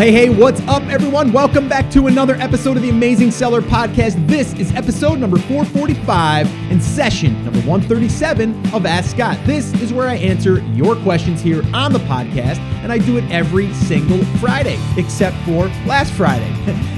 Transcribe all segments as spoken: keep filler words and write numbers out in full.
hey, hey, what's up, everyone? Welcome back to another episode of The Amazing Seller Podcast. This is episode number four forty-five and session number one thirty-seven of Ask Scott. This is where I answer your questions here on the podcast, and I do it every single Friday, except for last Friday.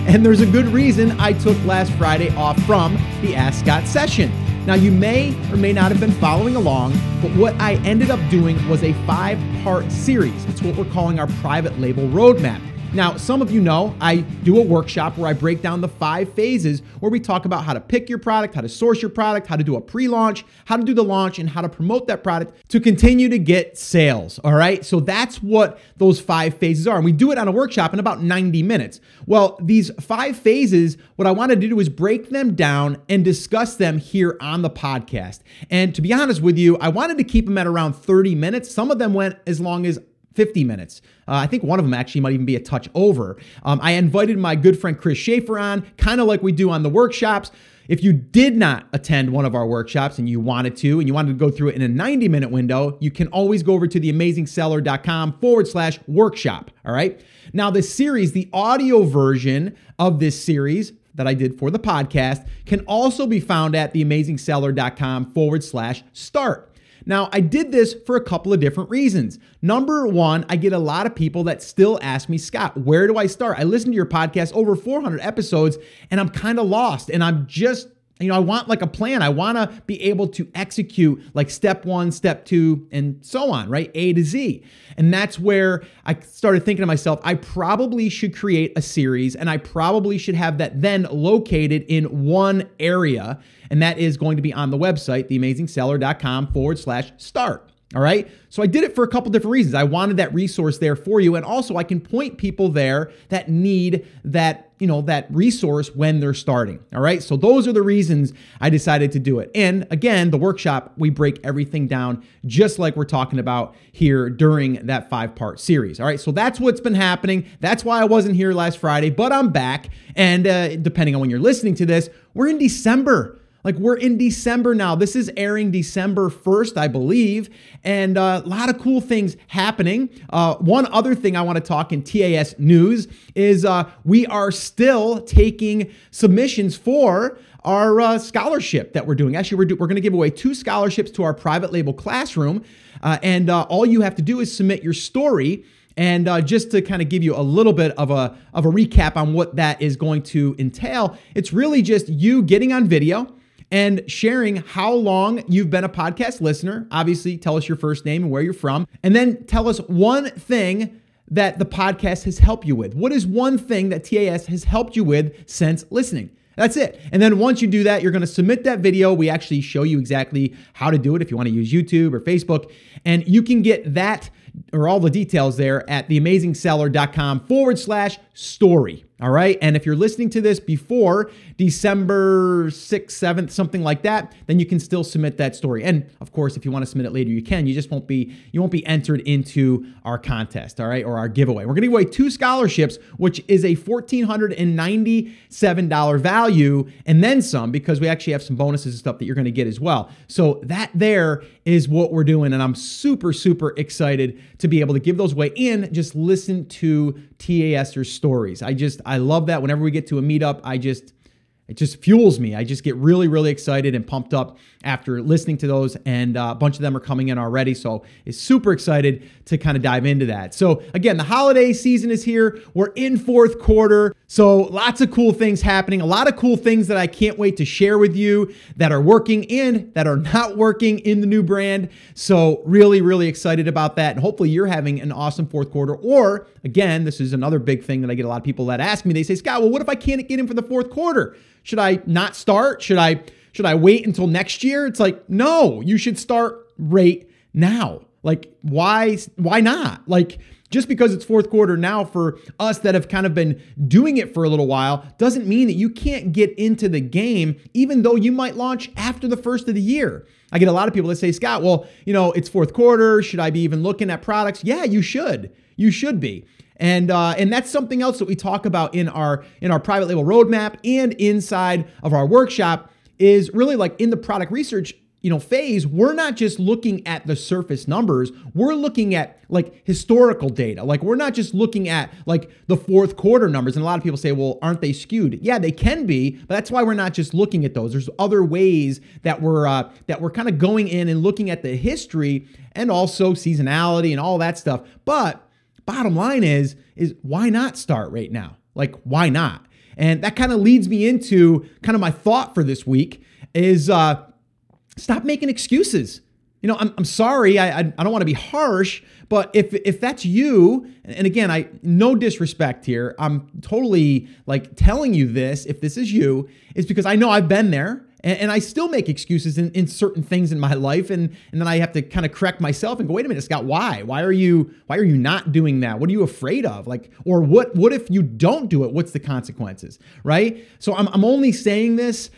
And there's a good reason I took last Friday off from the Ask Scott session. Now, you may or may not have been following along, but what I ended up doing was a five-part series. It's what we're calling our Private Label Roadmap. Now, some of you know I do a workshop where I break down the five phases where we talk about how to pick your product, how to source your product, how to do a pre-launch, how to do the launch, and how to promote that product to continue to get sales, all right? So that's what those five phases are. And we do it on a workshop in about ninety minutes. Well, these five phases, what I wanted to do is break them down and discuss them here on the podcast. And to be honest with you, I wanted to keep them at around thirty minutes. Some of them went as long as fifty minutes. Uh, I think one of them actually might even be a touch over. Um, I invited my good friend Chris Schaefer on, kind of like we do on the workshops. If you did not attend one of our workshops and you wanted to, and you wanted to go through it in a ninety minute window, you can always go over to theamazingseller.com forward slash workshop. All right. Now the series, the audio version of this series that I did for the podcast can also be found at theamazingseller.com forward slash start. Now, I did this for a couple of different reasons. Number one, I get a lot of people that still ask me, Scott, where do I start? I listened to your podcast, over four hundred episodes, and I'm kind of lost. And I'm just, you know, I want like a plan. I want to be able to execute like step one, step two, and so on, right? A to Z. And that's where I started thinking to myself, I probably should create a series, and I probably should have that then located in one area. And that is going to be on the website, theamazingseller.com forward slash start. All right. So I did it for a couple different reasons. I wanted that resource there for you. And also I can point people there that need that, you know, that resource when they're starting. All right. So those are the reasons I decided to do it. And again, the workshop, we break everything down just like we're talking about here during that five part series. All right. So that's what's been happening. That's why I wasn't here last Friday, but I'm back. And uh, depending on when you're listening to this, we're in December. Like we're in December now. This is airing December first, I believe. And a lot of cool things happening. Uh, one other thing I want to talk in T A S news is uh, we are still taking submissions for our uh, scholarship that we're doing. Actually, we're, do- we're going to give away two scholarships to our private label classroom. Uh, and uh, all you have to do is submit your story. And uh, just to kind of give you a little bit of a of a recap on what that is going to entail, it's really just you getting on video and sharing how long you've been a podcast listener. Obviously, tell us your first name and where you're from. And then tell us one thing that the podcast has helped you with. What is one thing that T A S has helped you with since listening? That's it. And then once you do that, you're going to submit that video. We actually show you exactly how to do it if you want to use YouTube or Facebook. And you can get that or all the details there at theamazingseller.com forward slash story. All right. And if you're listening to this before December sixth, seventh, something like that, then you can still submit that story. And of course, if you want to submit it later, you can. You just won't be, you won't be entered into our contest. All right. Or our giveaway. We're going to give away two scholarships, which is a one thousand four hundred ninety-seven dollars value and then some, because we actually have some bonuses and stuff that you're going to get as well. So that there is what we're doing. And I'm super, super excited to be able to give those away and just listen to TASers' stories. I just, I love that. Whenever we get to a meetup, I just, it just fuels me. I just get really, really excited and pumped up after listening to those. And uh, a bunch of them are coming in already. So it's super excited to kind of dive into that. So again, the holiday season is here. We're in fourth quarter. So lots of cool things happening. A lot of cool things that I can't wait to share with you that are working and that are not working in the new brand. So really, really excited about that. And hopefully you're having an awesome fourth quarter. Or again, this is another big thing that I get a lot of people that ask me. They say, Scott, well, what if I can't get in for the fourth quarter? Should I not start? Should I should I wait until next year? It's like, no, you should start right now. Like, why why not? Like, just because it's fourth quarter now for us that have kind of been doing it for a little while doesn't mean that you can't get into the game, even though you might launch after the first of the year. I get a lot of people that say, Scott, well, you know, it's fourth quarter. Should I be even looking at products? Yeah, you should. You should be. And uh, and that's something else that we talk about in our in our private label roadmap and inside of our workshop is really like in the product research you know, phase, we're not just looking at the surface numbers. We're looking at like historical data. Like we're not just looking at like the fourth quarter numbers. And a lot of people say, well, aren't they skewed? Yeah, they can be, but that's why we're not just looking at those. There's other ways that we're, uh, that we're kind of going in and looking at the history and also seasonality and all that stuff. But bottom line is, is why not start right now? Like why not? And that kind of leads me into kind of my thought for this week is, uh, stop making excuses. You know, I'm I'm sorry. I I, I don't want to be harsh, but if if that's you, and again, I no disrespect here. I'm totally like telling you this. If this is you, it's because I know I've been there, and, and I still make excuses in, in certain things in my life, and and then I have to kind of correct myself and go, wait a minute, Scott, why? Why are you why are you not doing that? What are you afraid of? Like, or what what if you don't do it? What's the consequences, right? So I'm I'm only saying this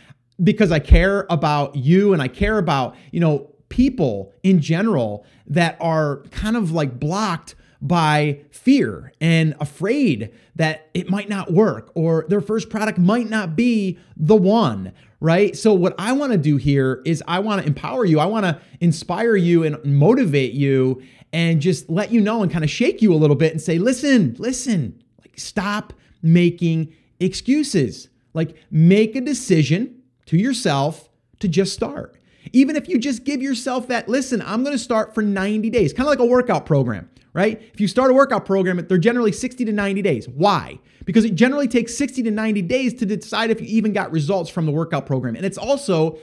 because I care about you and I care about, you know, people in general that are kind of like blocked by fear and afraid that it might not work or their first product might not be the one, right? So what I want to do here is I want to empower you. I want to inspire you and motivate you and just let you know and kind of shake you a little bit and say, listen, listen, like stop making excuses. Like make a decision to yourself to just start. Even if you just give yourself that, listen, I'm going to start for ninety days, kind of like a workout program, right? If you start a workout program, they're generally sixty to ninety days. Why? Because it generally takes sixty to ninety days to decide if you even got results from the workout program. And it's also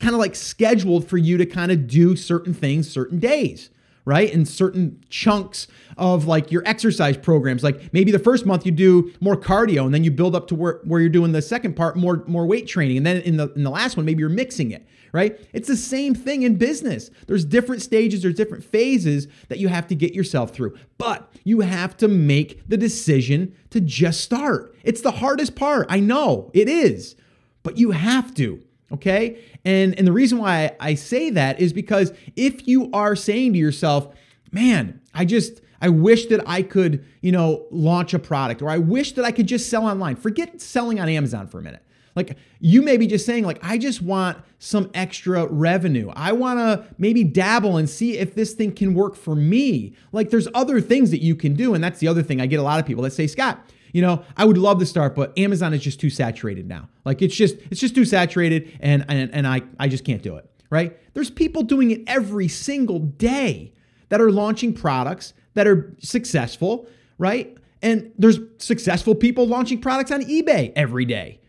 kind of like scheduled for you to kind of do certain things, certain days, right? And certain chunks of like your exercise programs. Like maybe the first month you do more cardio and then you build up to where, where you're doing the second part, more, more weight training. And then in the, in the last one, maybe you're mixing it, right? It's the same thing in business. There's different stages, there's different phases that you have to get yourself through, but you have to make the decision to just start. It's the hardest part. I know it is, but you have to. Okay. And, and the reason why I say that is because if you are saying to yourself, man, I just, I wish that I could, you know, launch a product, or I wish that I could just sell online. Forget selling on Amazon for a minute. Like you may be just saying like, I just want some extra revenue. I want to maybe dabble and see if this thing can work for me. Like there's other things that you can do. And that's the other thing I get a lot of people that say, Scott, you know, I would love to start, but Amazon is just too saturated now. Like it's just, it's just too saturated and, and, and I, I just can't do it, right? There's people doing it every single day that are launching products that are successful, right? And there's successful people launching products on eBay every day.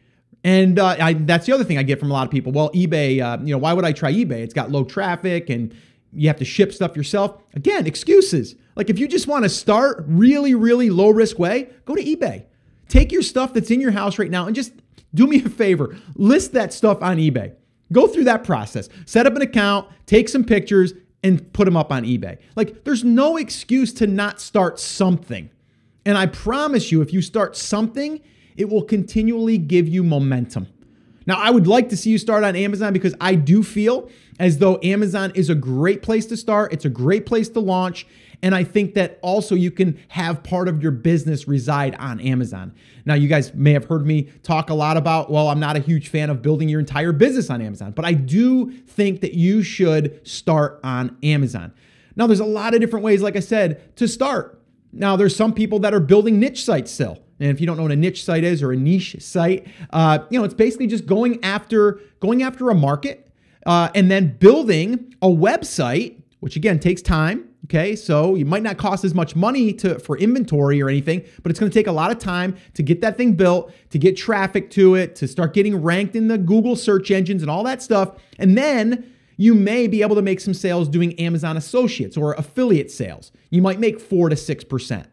And uh, I, that's the other thing I get from a lot of people. Well, eBay, uh, you know, why would I try eBay? It's got low traffic and you have to ship stuff yourself. Again, excuses. Like if you just want to start really, really low risk way, go to eBay. Take your stuff that's in your house right now and just do me a favor. List that stuff on eBay. Go through that process. Set up an account, take some pictures and put them up on eBay. Like there's no excuse to not start something. And I promise you, if you start something, it will continually give you momentum. Now, I would like to see you start on Amazon because I do feel as though Amazon is a great place to start. It's a great place to launch. And I think that also you can have part of your business reside on Amazon. Now, you guys may have heard me talk a lot about, well, I'm not a huge fan of building your entire business on Amazon, but I do think that you should start on Amazon. Now, there's a lot of different ways, like I said, to start. Now, there's some people that are building niche sites still. And if you don't know what a niche site is or a niche site, uh, you know, it's basically just going after going after a market uh, and then building a website, which again takes time. Okay, so you might not cost as much money to for inventory or anything, but it's going to take a lot of time to get that thing built, to get traffic to it, to start getting ranked in the Google search engines and all that stuff. And then you may be able to make some sales doing Amazon associates or affiliate sales. You might make four to six percent.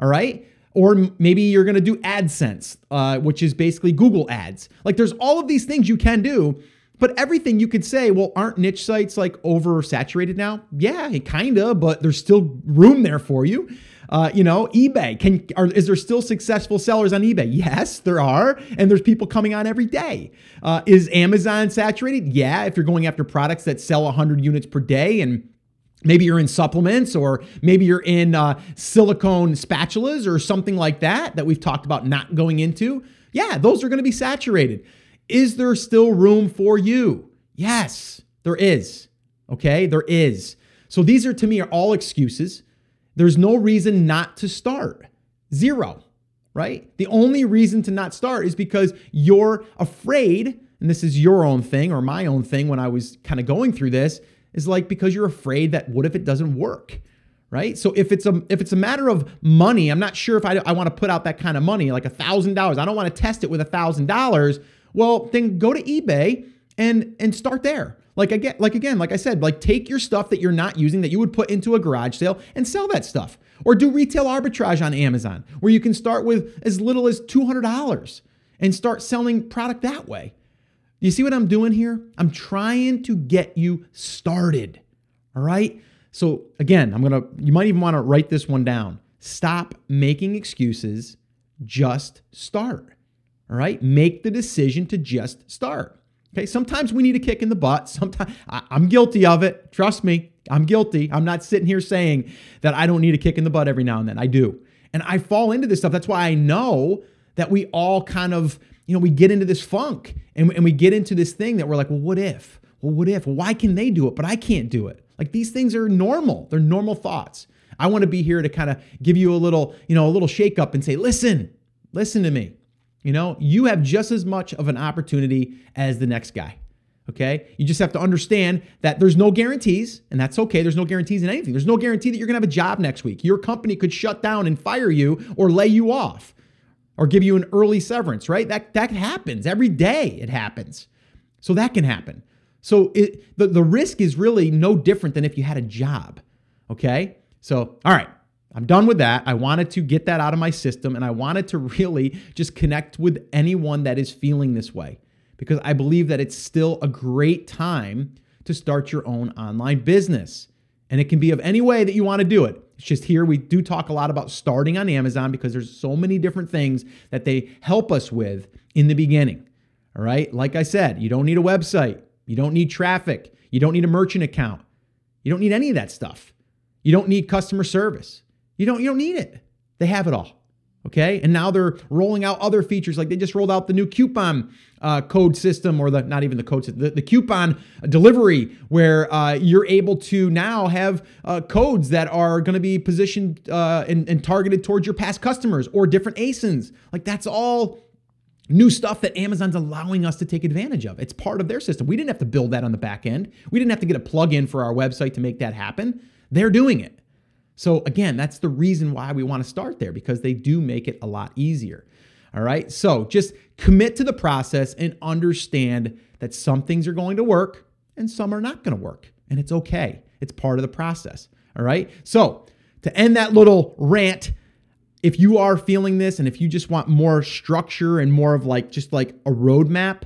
All right. Or maybe you're going to do AdSense, uh, which is basically Google ads. Like there's all of these things you can do, but everything you could say, well, aren't niche sites like oversaturated now? Yeah, kind of, but there's still room there for you. Uh, you know, eBay, can are, is there still successful sellers on eBay? Yes, there are. And there's people coming on every day. Uh, is Amazon saturated? Yeah, if you're going after products that sell one hundred units per day and maybe you're in supplements or maybe you're in uh, silicone spatulas or something like that that we've talked about not going into. Yeah, those are going to be saturated. Is there still room for you? Yes, There is, okay? There is. So these are, to me, are all excuses. There's no reason not to start. Zero, right? The only reason to not start is because you're afraid, and this is your own thing or my own thing when I was kind of going through this, is like because you're afraid that what if it doesn't work, right? So if it's a if it's a matter of money, I'm not sure if I, I want to put out that kind of money, like one thousand dollars. I don't want to test it with one thousand dollars. Well, then go to eBay and and start there. Like again, like again, like I said, like take your stuff that you're not using that you would put into a garage sale and sell that stuff. Or do retail arbitrage on Amazon where you can start with as little as two hundred dollars and start selling product that way. You see what I'm doing here? I'm trying to get you started, all right? So again, I'm gonna. You might even wanna write this one down. Stop making excuses, just start, all right? Make the decision to just start. Okay, sometimes we need a kick in the butt. Sometimes I, I'm guilty of it. Trust me, I'm guilty. I'm not sitting here saying that I don't need a kick in the butt every now and then. I do. And I fall into this stuff. That's why I know that we all kind of, you know, we get into this funk and, and we get into this thing that we're like, well, what if? Well, what if? Why can they do it, but I can't do it? Like these things are normal. They're normal thoughts. I want to be here to kind of give you a little, you know, a little shake up and say, listen, listen to me. You know, you have just as much of an opportunity as the next guy, okay? You just have to understand that there's no guarantees, and that's okay. There's no guarantees in anything. There's no guarantee that you're going to have a job next week. Your company could shut down and fire you or lay you off or give you an early severance, right? That that happens. Every day it happens. So that can happen. So it, the, the risk is really no different than if you had a job, okay? So, all right. I'm done with that. I wanted to get that out of my system, and I wanted to really just connect with anyone that is feeling this way because I believe that it's still a great time to start your own online business, and it can be of any way that you want to do it. It's just here we do talk a lot about starting on Amazon because there's so many different things that they help us with in the beginning, all right? Like I said, you don't need a website. You don't need traffic. You don't need a merchant account. You don't need any of that stuff. You don't need customer service. You don't, you don't need it. They have it all, okay? And now they're rolling out other features. Like they just rolled out the new coupon uh, code system, or the not even the code system, the, the coupon delivery, where uh, you're able to now have uh, codes that are going to be positioned uh, and, and targeted towards your past customers or different A S I Ns. Like that's all new stuff that Amazon's allowing us to take advantage of. It's part of their system. We didn't have to build that on the back end. We didn't have to get a plug-in for our website to make that happen. They're doing it. So again, that's the reason why we want to start there, because they do make it a lot easier, all right? So just commit to the process and understand that some things are going to work and some are not going to work, and it's okay. It's part of the process, all right? So to end that little rant, if you are feeling this and if you just want more structure and more of like just like a roadmap,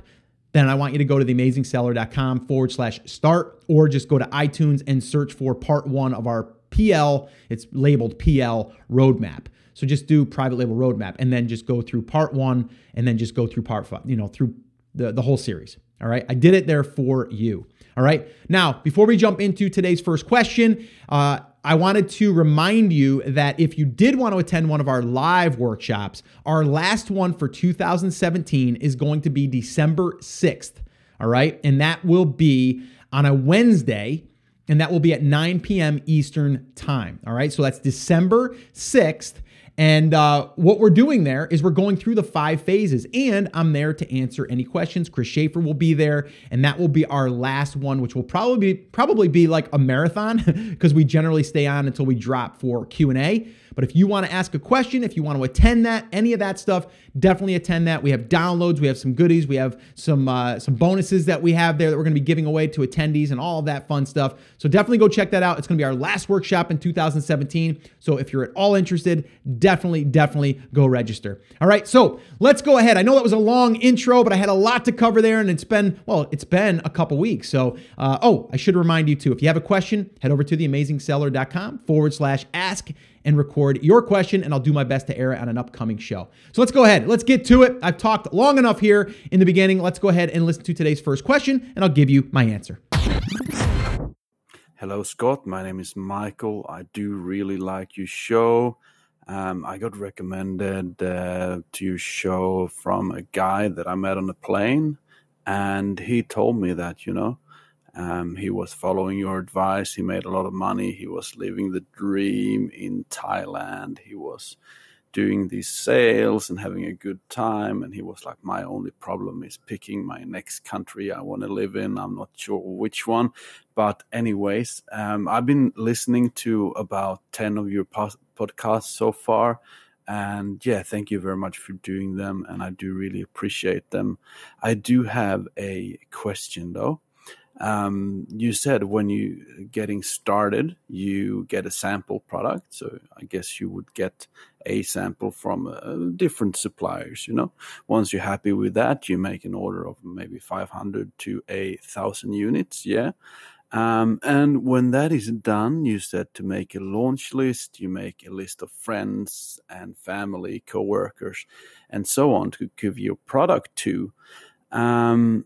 then I want you to go to theamazingseller.com forward slash start, or just go to iTunes and search for part one of our P L, it's labeled P L Roadmap. So just do Private Label Roadmap and then just go through part one and then just go through part five, you know, through the, the whole series. All right. I did it there for you. All right. Now, before we jump into today's first question, uh, I wanted to remind you that if you did want to attend one of our live workshops, our last one for two thousand seventeen is going to be December sixth. All right. And that will be on a Wednesday. And that will be at nine p.m. Eastern time, all right? So that's December sixth. And uh, what we're doing there is we're going through the five phases, and I'm there to answer any questions. Chris Schaefer will be there, and that will be our last one, which will probably be, probably be like a marathon because we generally stay on until we drop for Q and A. But if you want to ask a question, if you want to attend that, any of that stuff, definitely attend that. We have downloads. We have some goodies. We have some uh, some bonuses that we have there that we're going to be giving away to attendees and all of that fun stuff. So definitely go check that out. It's going to be our last workshop in two thousand seventeen. So if you're at all interested, definitely, definitely go register. All right, so let's go ahead. I know that was a long intro, but I had a lot to cover there, and it's been, well, it's been a couple weeks. So, uh, oh, I should remind you too, if you have a question, head over to theamazingseller.com forward slash ask and record your question, and I'll do my best to air it on an upcoming show. So let's go ahead. Let's get to it. I've talked long enough here in the beginning. Let's go ahead and listen to today's first question, and I'll give you my answer. Hello, Scott. My name is Michael. I do really like your show. Um, I got recommended uh, to your show from a guy that I met on a plane, and he told me that, you know, Um, he was following your advice. He made a lot of money. He was living the dream in Thailand. He was doing these sales and having a good time. And he was like, my only problem is picking my next country I want to live in. I'm not sure which one. But anyways, um, I've been listening to about ten of your po- podcasts so far. And yeah, thank you very much for doing them. And I do really appreciate them. I do have a question, though. Um, you said when you getting started, you get a sample product. So I guess you would get a sample from uh, different suppliers, you know. Once you're happy with that, you make an order of maybe five hundred to one thousand units, yeah. Um, and when that is done, you said to make a launch list, you make a list of friends and family, coworkers, and so on to give your product to. Um,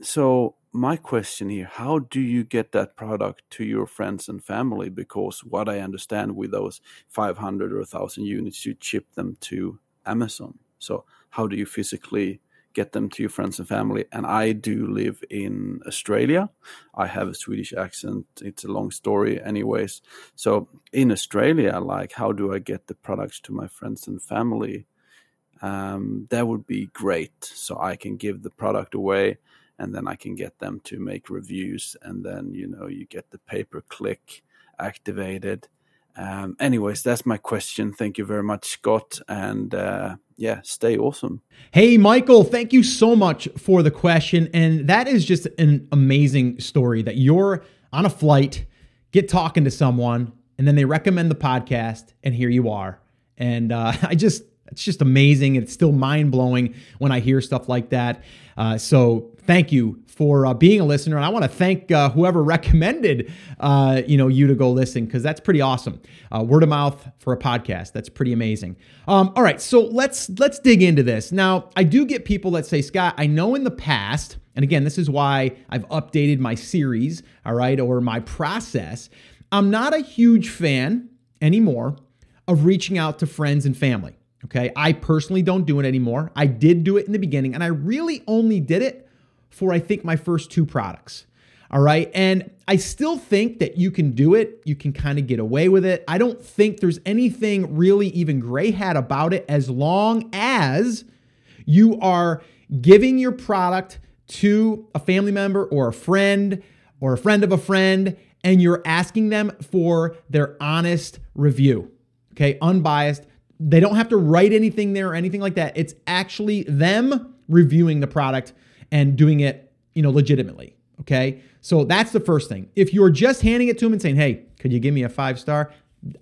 so... My question here, how do you get that product to your friends and family? Because what I understand with those five hundred or one thousand units, you ship them to Amazon. So how do you physically get them to your friends and family? And I do live in Australia. I have a Swedish accent. It's a long story anyways. So in Australia, like, how do I get the products to my friends and family? Um, that would be great. So I can give the product away. And then I can get them to make reviews. And then, you know, you get the pay-per-click activated. Um, anyways, that's my question. Thank you very much, Scott. And uh, yeah, stay awesome. Hey, Michael, thank you so much for the question. And that is just an amazing story that you're on a flight, get talking to someone, and then they recommend the podcast, and here you are. And uh, I just... It's just amazing. It's still mind-blowing when I hear stuff like that. Uh, so thank you for uh, being a listener. And I want to thank uh, whoever recommended uh, you know, you to go listen, because that's pretty awesome. Uh, word of mouth for a podcast. That's pretty amazing. Um, all right, so let's let's dig into this. Now, I do get people that say, Scott, I know in the past, and again, this is why I've updated my series, all right, or my process. I'm not a huge fan anymore of reaching out to friends and family. Okay, I personally don't do it anymore. I did do it in the beginning, and I really only did it for, I think, my first two products. All right, and I still think that you can do it. You can kind of get away with it. I don't think there's anything really even gray hat about it, as long as you are giving your product to a family member or a friend or a friend of a friend, and you're asking them for their honest review. Okay, unbiased. They don't have to write anything there or anything like that. It's actually them reviewing the product and doing it, you know, legitimately, okay? So that's the first thing. If you're just handing it to them and saying, hey, could you give me a five-star?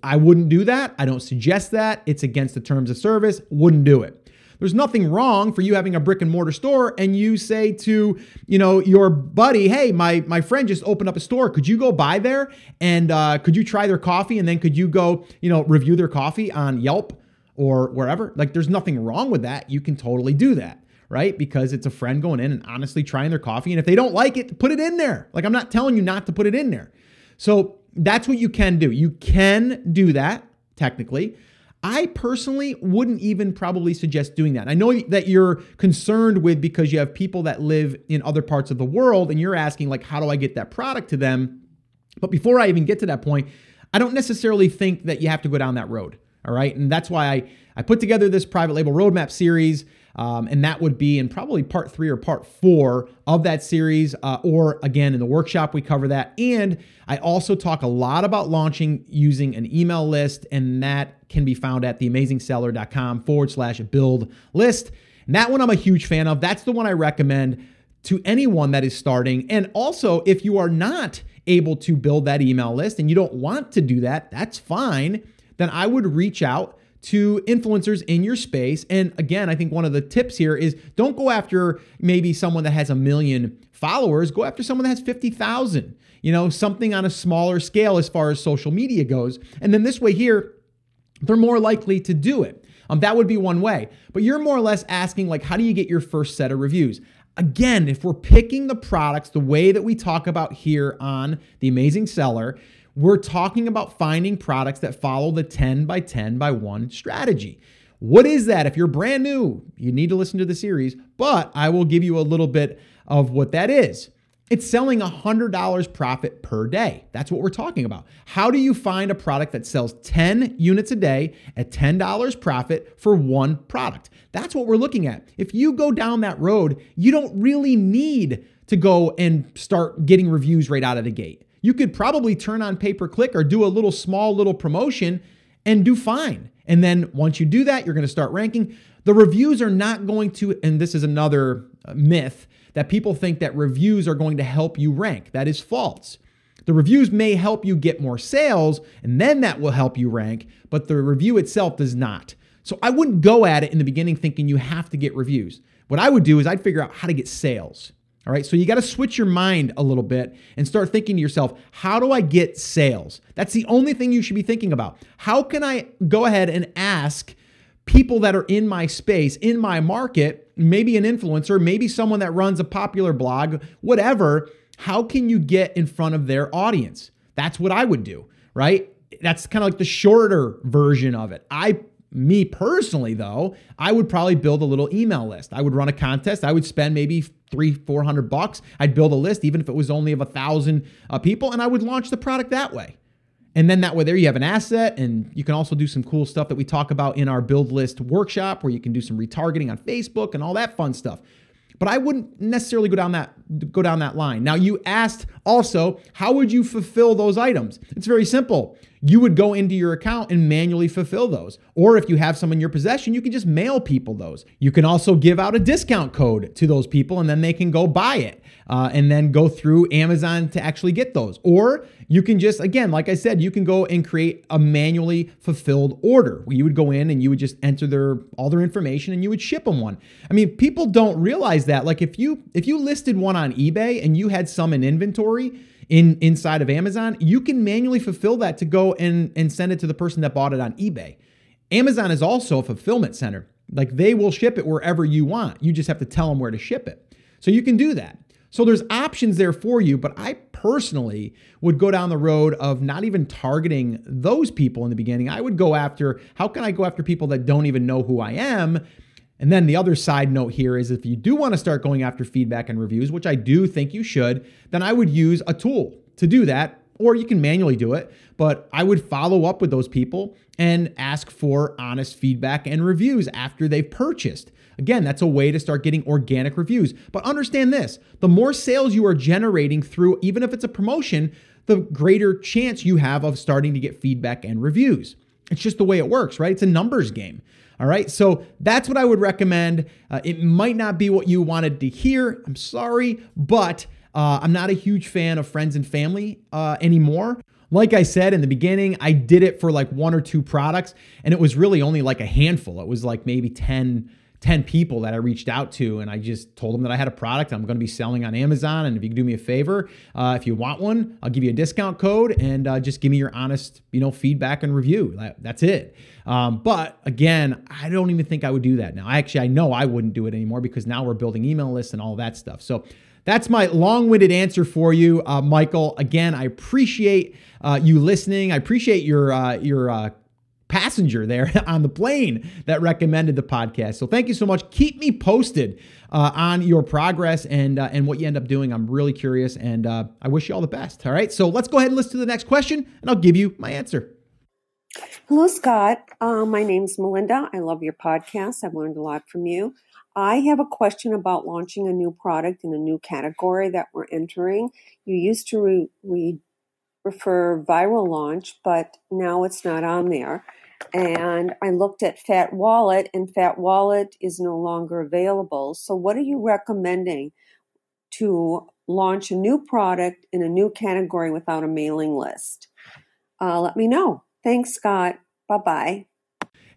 I wouldn't do that. I don't suggest that. It's against the terms of service. Wouldn't do it. There's nothing wrong for you having a brick and mortar store and you say to, you know, your buddy, hey, my my friend just opened up a store. Could you go buy there? And uh, could you try their coffee? And then could you go, you know, review their coffee on Yelp or wherever? Like, there's nothing wrong with that. You can totally do that, right? Because it's a friend going in and honestly trying their coffee. And if they don't like it, put it in there. Like, I'm not telling you not to put it in there. So that's what you can do. You can do that, technically. I personally wouldn't even probably suggest doing that. I know that you're concerned with, because you have people that live in other parts of the world and you're asking, like, how do I get that product to them? But before I even get to that point, I don't necessarily think that you have to go down that road. All right. And that's why I, I put together this Private Label Roadmap series. Um, and that would be in probably part three or part four of that series. Uh, or again, in the workshop, we cover that. And I also talk a lot about launching using an email list. And that can be found at theamazingseller.com forward slash build list. And that one I'm a huge fan of. That's the one I recommend to anyone that is starting. And also, if you are not able to build that email list and you don't want to do that, that's fine. Then I would reach out to influencers in your space. And again, I think one of the tips here is don't go after maybe someone that has a million followers. Go after someone that has fifty thousand, you know, something on a smaller scale as far as social media goes. And then this way here, they're more likely to do it. Um, that would be one way. But you're more or less asking, like, how do you get your first set of reviews? Again, if we're picking the products the way that we talk about here on The Amazing Seller, we're talking about finding products that follow the ten by ten by one strategy. What is that? If you're brand new, you need to listen to the series, but I will give you a little bit of what that is. It's selling one hundred dollars profit per day. That's what we're talking about. How do you find a product that sells ten units a day at ten dollars profit for one product? That's what we're looking at. If you go down that road, you don't really need to go and start getting reviews right out of the gate. You could probably turn on pay-per-click or do a little small little promotion and do fine. And then once you do that, you're going to start ranking. The reviews are not going to, and this is another myth, that people think that reviews are going to help you rank. That is false. The reviews may help you get more sales, and then that will help you rank, but the review itself does not. So I wouldn't go at it in the beginning thinking you have to get reviews. What I would do is I'd figure out how to get sales. All right, so you got to switch your mind a little bit and start thinking to yourself, how do I get sales? That's the only thing you should be thinking about. How can I go ahead and ask people that are in my space, in my market, maybe an influencer, maybe someone that runs a popular blog, whatever, how can you get in front of their audience? That's what I would do, right? That's kind of like the shorter version of it. I Me personally, though, I would probably build a little email list. I would run a contest. I would spend maybe three, four hundred bucks. I'd build a list, even if it was only of a thousand uh, people, and I would launch the product that way. And then that way, there you have an asset, and you can also do some cool stuff that we talk about in our build list workshop, where you can do some retargeting on Facebook and all that fun stuff. But I wouldn't necessarily go down that go down that line. Now, you asked also, how would you fulfill those items? It's very simple. You would go into your account and manually fulfill those. Or if you have some in your possession, you can just mail people those. You can also give out a discount code to those people, and then they can go buy it uh, and then go through Amazon to actually get those. Or you can just, again, like I said, you can go and create a manually fulfilled order where you would go in and you would just enter their all their information and you would ship them one. I mean, people don't realize that. Like if you if you listed one on eBay and you had some in inventory, In inside of Amazon, you can manually fulfill that to go and, and send it to the person that bought it on eBay. Amazon is also a fulfillment center. Like they will ship it wherever you want. You just have to tell them where to ship it. So you can do that. So there's options there for you, but I personally would go down the road of not even targeting those people in the beginning. I would go after, how can I go after people that don't even know who I am? And then the other side note here is if you do want to start going after feedback and reviews, which I do think you should, then I would use a tool to do that, or you can manually do it, but I would follow up with those people and ask for honest feedback and reviews after they've purchased. Again, that's a way to start getting organic reviews. But understand this, the more sales you are generating through, even if it's a promotion, the greater chance you have of starting to get feedback and reviews. It's just the way it works, right? It's a numbers game. All right, so that's what I would recommend. Uh, it might not be what you wanted to hear. I'm sorry, but uh, I'm not a huge fan of friends and family uh, anymore. Like I said in the beginning, I did it for like one or two products, and it was really only like a handful. It was like maybe ten, ten people that I reached out to, and I just told them that I had a product I'm going to be selling on Amazon, and if you can do me a favor, uh, if you want one, I'll give you a discount code, and uh, just give me your honest, you know, feedback and review. That, that's it. Um, but again, I don't even think I would do that now. I actually, I know I wouldn't do it anymore because now we're building email lists and all that stuff. So that's my long-winded answer for you, uh, Michael. Again, I appreciate uh, you listening. I appreciate your uh, your uh, passenger there on the plane that recommended the podcast. So thank you so much. Keep me posted uh, on your progress and uh, and what you end up doing. I'm really curious, and uh, I wish you all the best. All right, so let's go ahead and listen to the next question, and I'll give you my answer. Hello, Scott. Uh, my name's Melinda. I love your podcast. I've learned a lot from you. I have a question about launching a new product in a new category that we're entering. You used to re- re- refer Viral Launch, but now it's not on there. And I looked at Fat Wallet, and Fat Wallet is no longer available. So what are you recommending to launch a new product in a new category without a mailing list? Uh, let me know. Thanks, Scott. Bye-bye.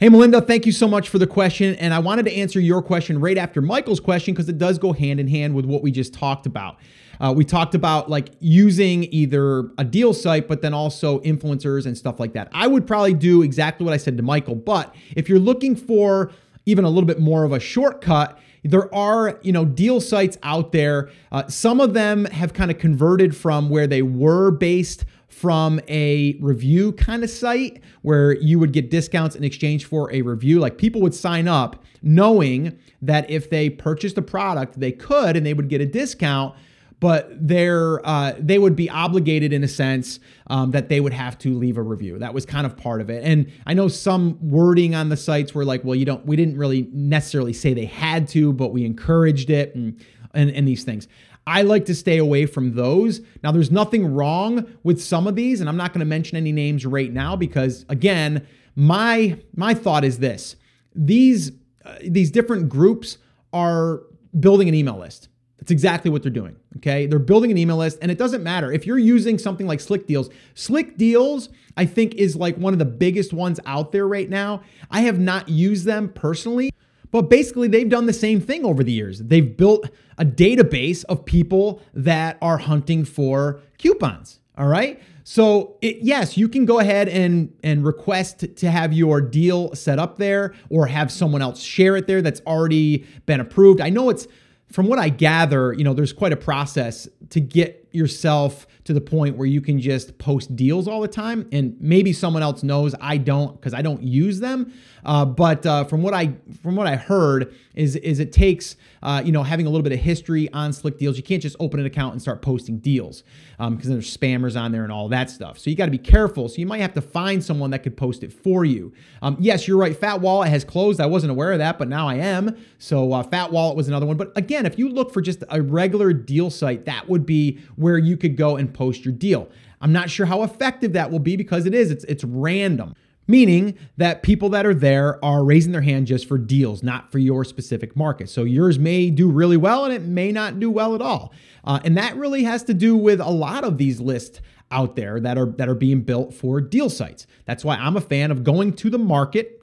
Hey, Melinda, thank you so much for the question. And I wanted to answer your question right after Michael's question because it does go hand in hand with what we just talked about. Uh, we talked about like using either a deal site, but then also influencers and stuff like that. I would probably do exactly what I said to Michael. But if you're looking for even a little bit more of a shortcut, there are, you know, deal sites out there. Uh, some of them have kind of converted from where they were based from a review kind of site where you would get discounts in exchange for a review. Like people would sign up knowing that if they purchased a product, they could and they would get a discount. but they're uh, they would be obligated in a sense um, that they would have to leave a review. That was kind of part of it. And I know some wording on the sites were like, well, you don't, we didn't really necessarily say they had to, but we encouraged it and and, and these things. I like to stay away from those. Now, there's nothing wrong with some of these, and I'm not going to mention any names right now because, again, my my thought is this. These uh, these different groups are building an email list. That's exactly what they're doing, okay? They're building an email list, and it doesn't matter. If you're using something like Slick Deals, Slick Deals, I think, is like one of the biggest ones out there right now. I have not used them personally, but basically they've done the same thing over the years. They've built a database of people that are hunting for coupons, all right? So it, yes, you can go ahead and, and request to have your deal set up there or have someone else share it there that's already been approved. I know it's, from what I gather, you know, there's quite a process to get yourself to the point where you can just post deals all the time. And maybe someone else knows. I don't, because I don't use them. Uh, but uh, from what I from what I heard is is it takes uh, you know having a little bit of history on Slick Deals. You can't just open an account and start posting deals um, because there's spammers on there and all that stuff. So you got to be careful. So you might have to find someone that could post it for you. Um, yes, you're right. Fat Wallet has closed. I wasn't aware of that, but now I am. So uh, Fat Wallet was another one. But again, if you look for just a regular deal site, that would be where you could go and post your deal. I'm not sure how effective that will be because it is, it's it's random, meaning that people that are there are raising their hand just for deals, not for your specific market. So yours may do really well and it may not do well at all. Uh, and that really has to do with a lot of these lists out there that are that are being built for deal sites. That's why I'm a fan of going to the market,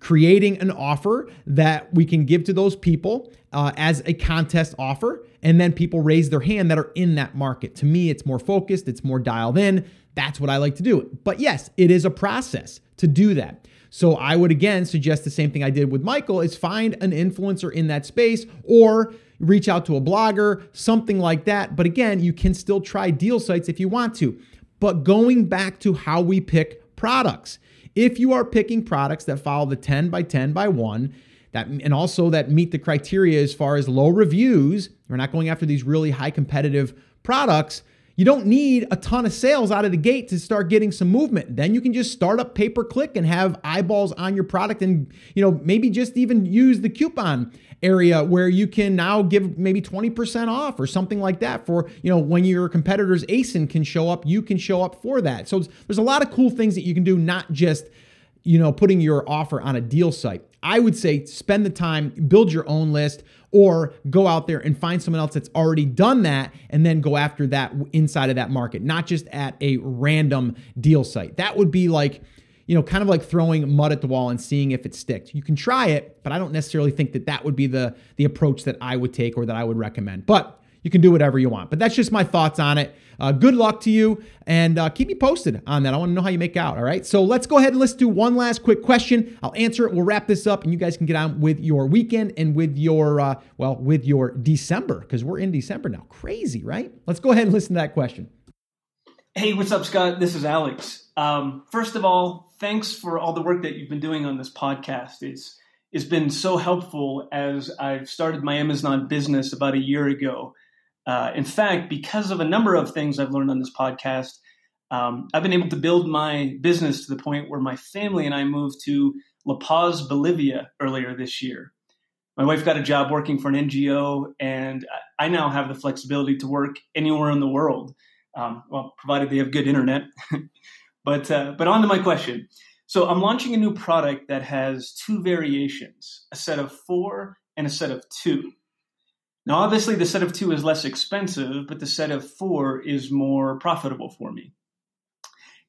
creating an offer that we can give to those people uh, as a contest offer. And then people raise their hand that are in that market. To me, it's more focused. It's more dialed in. That's what I like to do. But yes, it is a process to do that. So I would, again, suggest the same thing I did with Michael is find an influencer in that space or reach out to a blogger, something like that. But again, you can still try deal sites if you want to. But going back to how we pick products, if you are picking products that follow the ten by ten by one, that, and also that meet the criteria as far as low reviews, we're not going after these really high competitive products, you don't need a ton of sales out of the gate to start getting some movement. Then you can just start up pay-per-click and have eyeballs on your product and, you know, maybe just even use the coupon area where you can now give maybe twenty percent off or something like that for, you know, when your competitor's A S I N can show up, you can show up for that. So there's a lot of cool things that you can do, not just, you know, putting your offer on a deal site. I would say spend the time, build your own list, or go out there and find someone else that's already done that and then go after that inside of that market, not just at a random deal site. That would be like, you know, kind of like throwing mud at the wall and seeing if it sticks. You can try it, but I don't necessarily think that that would be the, the approach that I would take or that I would recommend. But you can do whatever you want. But that's just my thoughts on it. Uh, good luck to you, and uh, keep me posted on that. I want to know how you make out, all right? So let's go ahead and let's do one last quick question. I'll answer it. We'll wrap this up, and you guys can get on with your weekend and with your, uh, well, with your December, because we're in December now. Crazy, right? Let's go ahead and listen to that question. Hey, what's up, Scott? This is Alex. Um, first of all, thanks for all the work that you've been doing on this podcast. It's it's been so helpful as I've started my Amazon business about a year ago. Uh, in fact, because of a number of things I've learned on this podcast, um, I've been able to build my business to the point where my family and I moved to La Paz, Bolivia earlier this year. My wife got a job working for an N G O, and I now have the flexibility to work anywhere in the world, um, well, provided they have good internet. but uh, but on to my question. So I'm launching a new product that has two variations, a set of four and a set of two. Now, obviously, the set of two is less expensive, but the set of four is more profitable for me.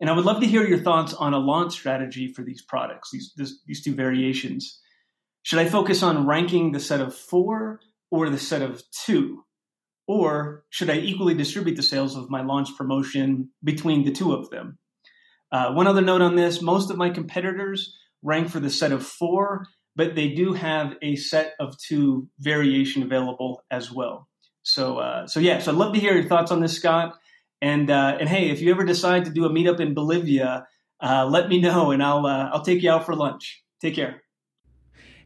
And I would love to hear your thoughts on a launch strategy for these products, these, this, these two variations. Should I focus on ranking the set of four or the set of two? Or should I equally distribute the sales of my launch promotion between the two of them? Uh, one other note on this, most of my competitors rank for the set of four, but they do have a set of two variation available as well. So, uh, so yeah, so I'd love to hear your thoughts on this, Scott. And uh, and hey, if you ever decide to do a meetup in Bolivia, uh, let me know, and I'll uh, I'll take you out for lunch. Take care.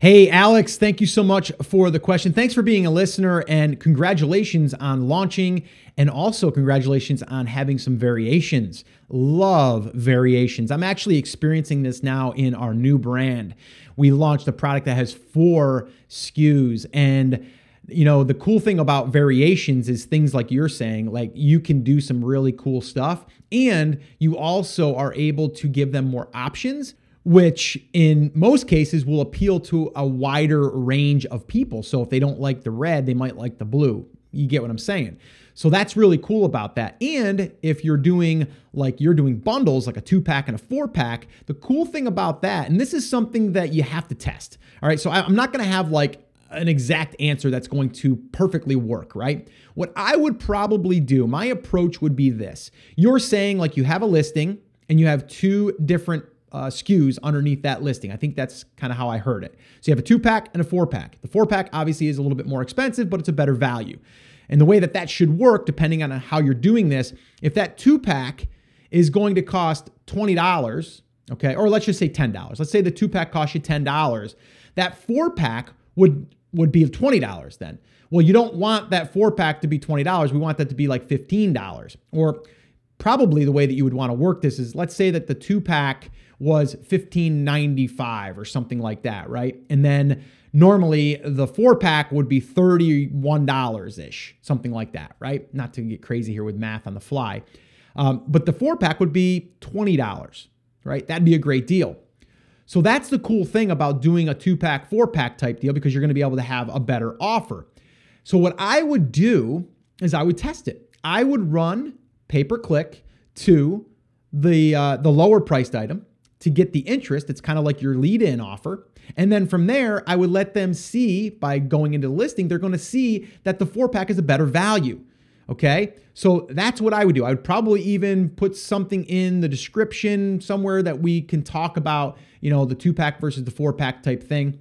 Hey, Alex, thank you so much for the question. Thanks for being a listener, and congratulations on launching, and also congratulations on having some variations. Love variations. I'm actually experiencing this now in our new brand. We launched a product that has four S K Us, and you know, the cool thing about variations is things like you're saying, like you can do some really cool stuff, and you also are able to give them more options, which in most cases will appeal to a wider range of people. So if they don't like the red, they might like the blue. You get what I'm saying? So that's really cool about that. And if you're doing like you're doing bundles, like a two pack and a four pack, the cool thing about that, and this is something that you have to test. All right. So I'm not going to have like an exact answer that's going to perfectly work, right? What I would probably do, my approach would be this. You're saying like you have a listing and you have two different uh, S K Us underneath that listing. I think that's kind of how I heard it. So you have a two pack and a four pack. The four pack obviously is a little bit more expensive, but it's a better value. And the way that that should work, depending on how you're doing this, if that two pack is going to cost twenty dollars, okay, or let's just say ten dollars. Let's say the two pack costs you ten dollars. That four pack would would be twenty dollars then. Well, you don't want that four pack to be twenty dollars. We want that to be like fifteen dollars. Or probably the way that you would want to work this is, let's say that the two pack was fifteen ninety-five or something like that, right? And then normally the four pack would be thirty-one dollars-ish, something like that, right? Not to get crazy here with math on the fly. Um, but the four pack would be twenty dollars, right? That'd be a great deal. So that's the cool thing about doing a two-pack, four-pack type deal, because you're going to be able to have a better offer. So what I would do is I would test it. I would run pay-per-click to the uh, the lower-priced item to get the interest. It's kind of like your lead-in offer. And then from there, I would let them see, by going into the listing, they're going to see that the four-pack is a better value. Okay, so that's what I would do. I would probably even put something in the description somewhere that we can talk about, you know, the two pack versus the four pack type thing.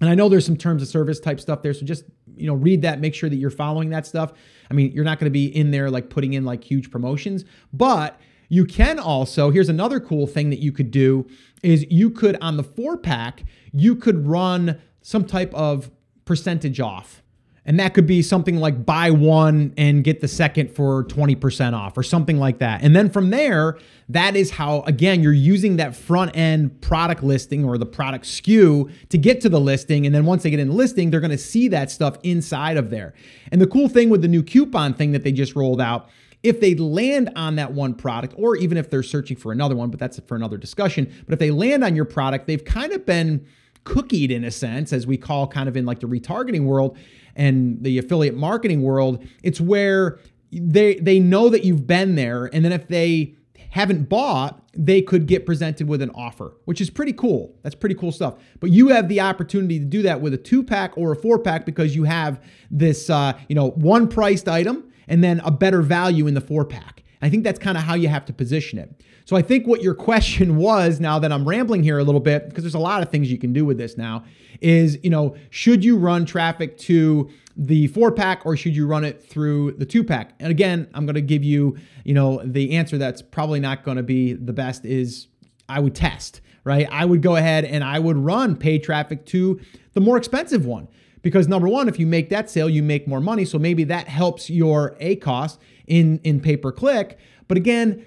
And I know there's some terms of service type stuff there. So just, you know, read that, make sure that you're following that stuff. I mean, you're not going to be in there like putting in like huge promotions, but you can also, here's another cool thing that you could do is you could, on the four pack, you could run some type of percentage off. And that could be something like buy one and get the second for twenty percent off or something like that. And then from there, that is how, again, you're using that front end product listing or the product S K U to get to the listing. And then once they get in the listing, they're going to see that stuff inside of there. And the cool thing with the new coupon thing that they just rolled out, if they land on that one product, or even if they're searching for another one, but that's for another discussion. But if they land on your product, they've kind of been cookied in a sense, as we call kind of in like the retargeting world and the affiliate marketing world. It's where they they know that you've been there. And then if they haven't bought, they could get presented with an offer, which is pretty cool. That's pretty cool stuff. But you have the opportunity to do that with a two pack or a four pack, because you have this, uh, you know, one priced item and then a better value in the four pack. I think that's kind of how you have to position it. So I think what your question was, now that I'm rambling here a little bit, because there's a lot of things you can do with this now, is, you know, should you run traffic to the four pack or should you run it through the two pack? And again, I'm going to give you, you know, the answer that's probably not going to be the best is I would test, right? I would go ahead and I would run paid traffic to the more expensive one. Because number one, if you make that sale, you make more money. So maybe that helps your A C O S in, in pay-per-click. But again,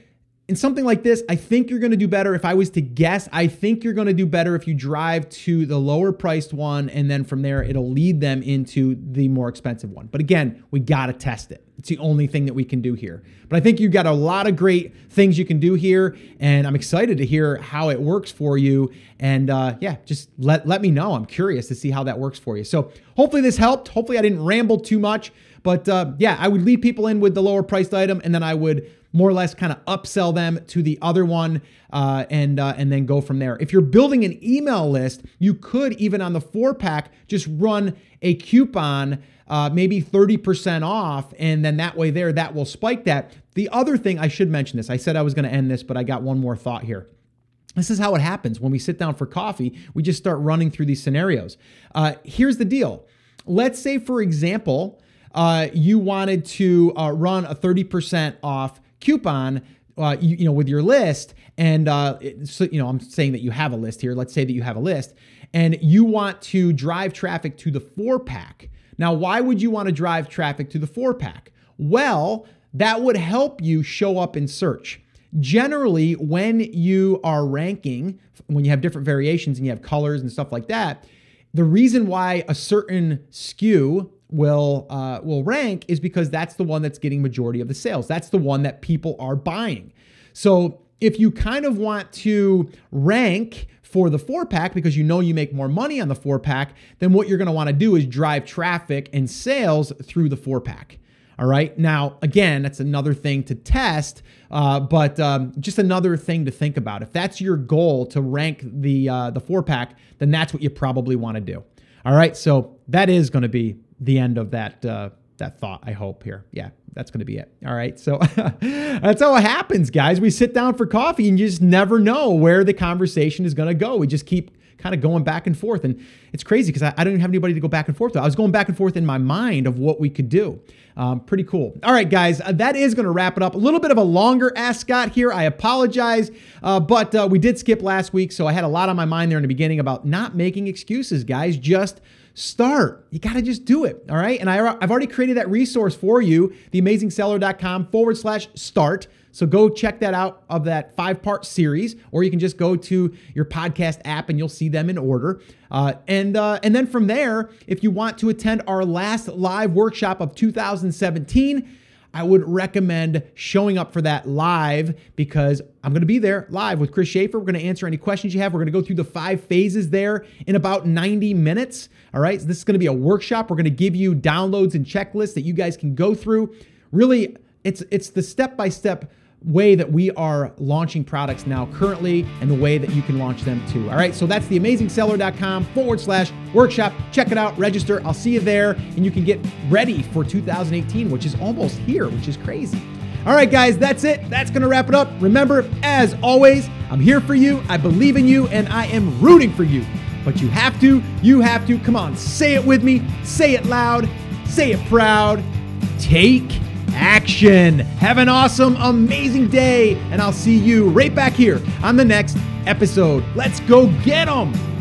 in something like this, I think you're going to do better. If I was to guess, I think you're going to do better if you drive to the lower priced one. And then from there, it'll lead them into the more expensive one. But again, we got to test it. It's the only thing that we can do here. But I think you've got a lot of great things you can do here. And I'm excited to hear how it works for you. And uh, yeah, just let, let me know. I'm curious to see how that works for you. So hopefully this helped. Hopefully I didn't ramble too much. But uh, yeah, I would lead people in with the lower priced item. And then I would more or less kind of upsell them to the other one uh, and uh, and then go from there. If you're building an email list, you could even on the four pack just run a coupon, uh, maybe thirty percent off, and then that way there, that will spike that. The other thing, I should mention this, I said I was gonna end this, but I got one more thought here. This is how it happens when we sit down for coffee, we just start running through these scenarios. Uh, here's the deal. Let's say, for example, uh, you wanted to uh, run a thirty percent off coupon, uh, you, you know, with your list, And uh, it, so, you know, I'm saying that you have a list here. Let's say that you have a list and you want to drive traffic to the four pack. Now, why would you want to drive traffic to the four pack? Well, that would help you show up in search. Generally, when you are ranking, when you have different variations and you have colors and stuff like that, the reason why a certain S K U will uh, will rank is because that's the one that's getting majority of the sales. That's the one that people are buying. So if you kind of want to rank for the four pack because you know you make more money on the four pack, then what you're going to want to do is drive traffic and sales through the four pack. All right. Now, again, that's another thing to test, uh, but um, just another thing to think about. If that's your goal to rank the uh, the four pack, then that's what you probably want to do. All right. So that is going to be the end of that uh, that thought, I hope here. Yeah, that's going to be it. All right. So that's how it happens, guys. We sit down for coffee and you just never know where the conversation is going to go. We just keep kind of going back and forth. And it's crazy because I, I don't even have anybody to go back and forth with. I was going back and forth in my mind of what we could do. Um, pretty cool. All right, guys, uh, that is going to wrap it up. A little bit of a longer Ask Scott here. I apologize, uh, but uh, we did skip last week. So I had a lot on my mind there in the beginning about not making excuses, guys. Just start. You got to just do it. All right. And I, I've already created that resource for you, theamazingseller.com forward slash start. So go check that out of that five-part series, or you can just go to your podcast app and you'll see them in order. Uh, and uh, and then from there, if you want to attend our last live workshop of two thousand seventeen, I would recommend showing up for that live because I'm going to be there live with Chris Schaefer. We're going to answer any questions you have. We're going to go through the five phases there in about ninety minutes. All right, so this is going to be a workshop. We're going to give you downloads and checklists that you guys can go through. Really, it's it's the step-by-step way that we are launching products now currently and the way that you can launch them too. All right. So that's theamazingseller.com forward slash workshop. Check it out. Register. I'll see you there. And you can get ready for two thousand eighteen, which is almost here, which is crazy. All right, guys, that's it. That's going to wrap it up. Remember, as always, I'm here for you. I believe in you and I am rooting for you, but you have to, you have to come on, say it with me, say it loud, say it proud, take action. Have an awesome, amazing day, and I'll see you right back here on the next episode. Let's go get them.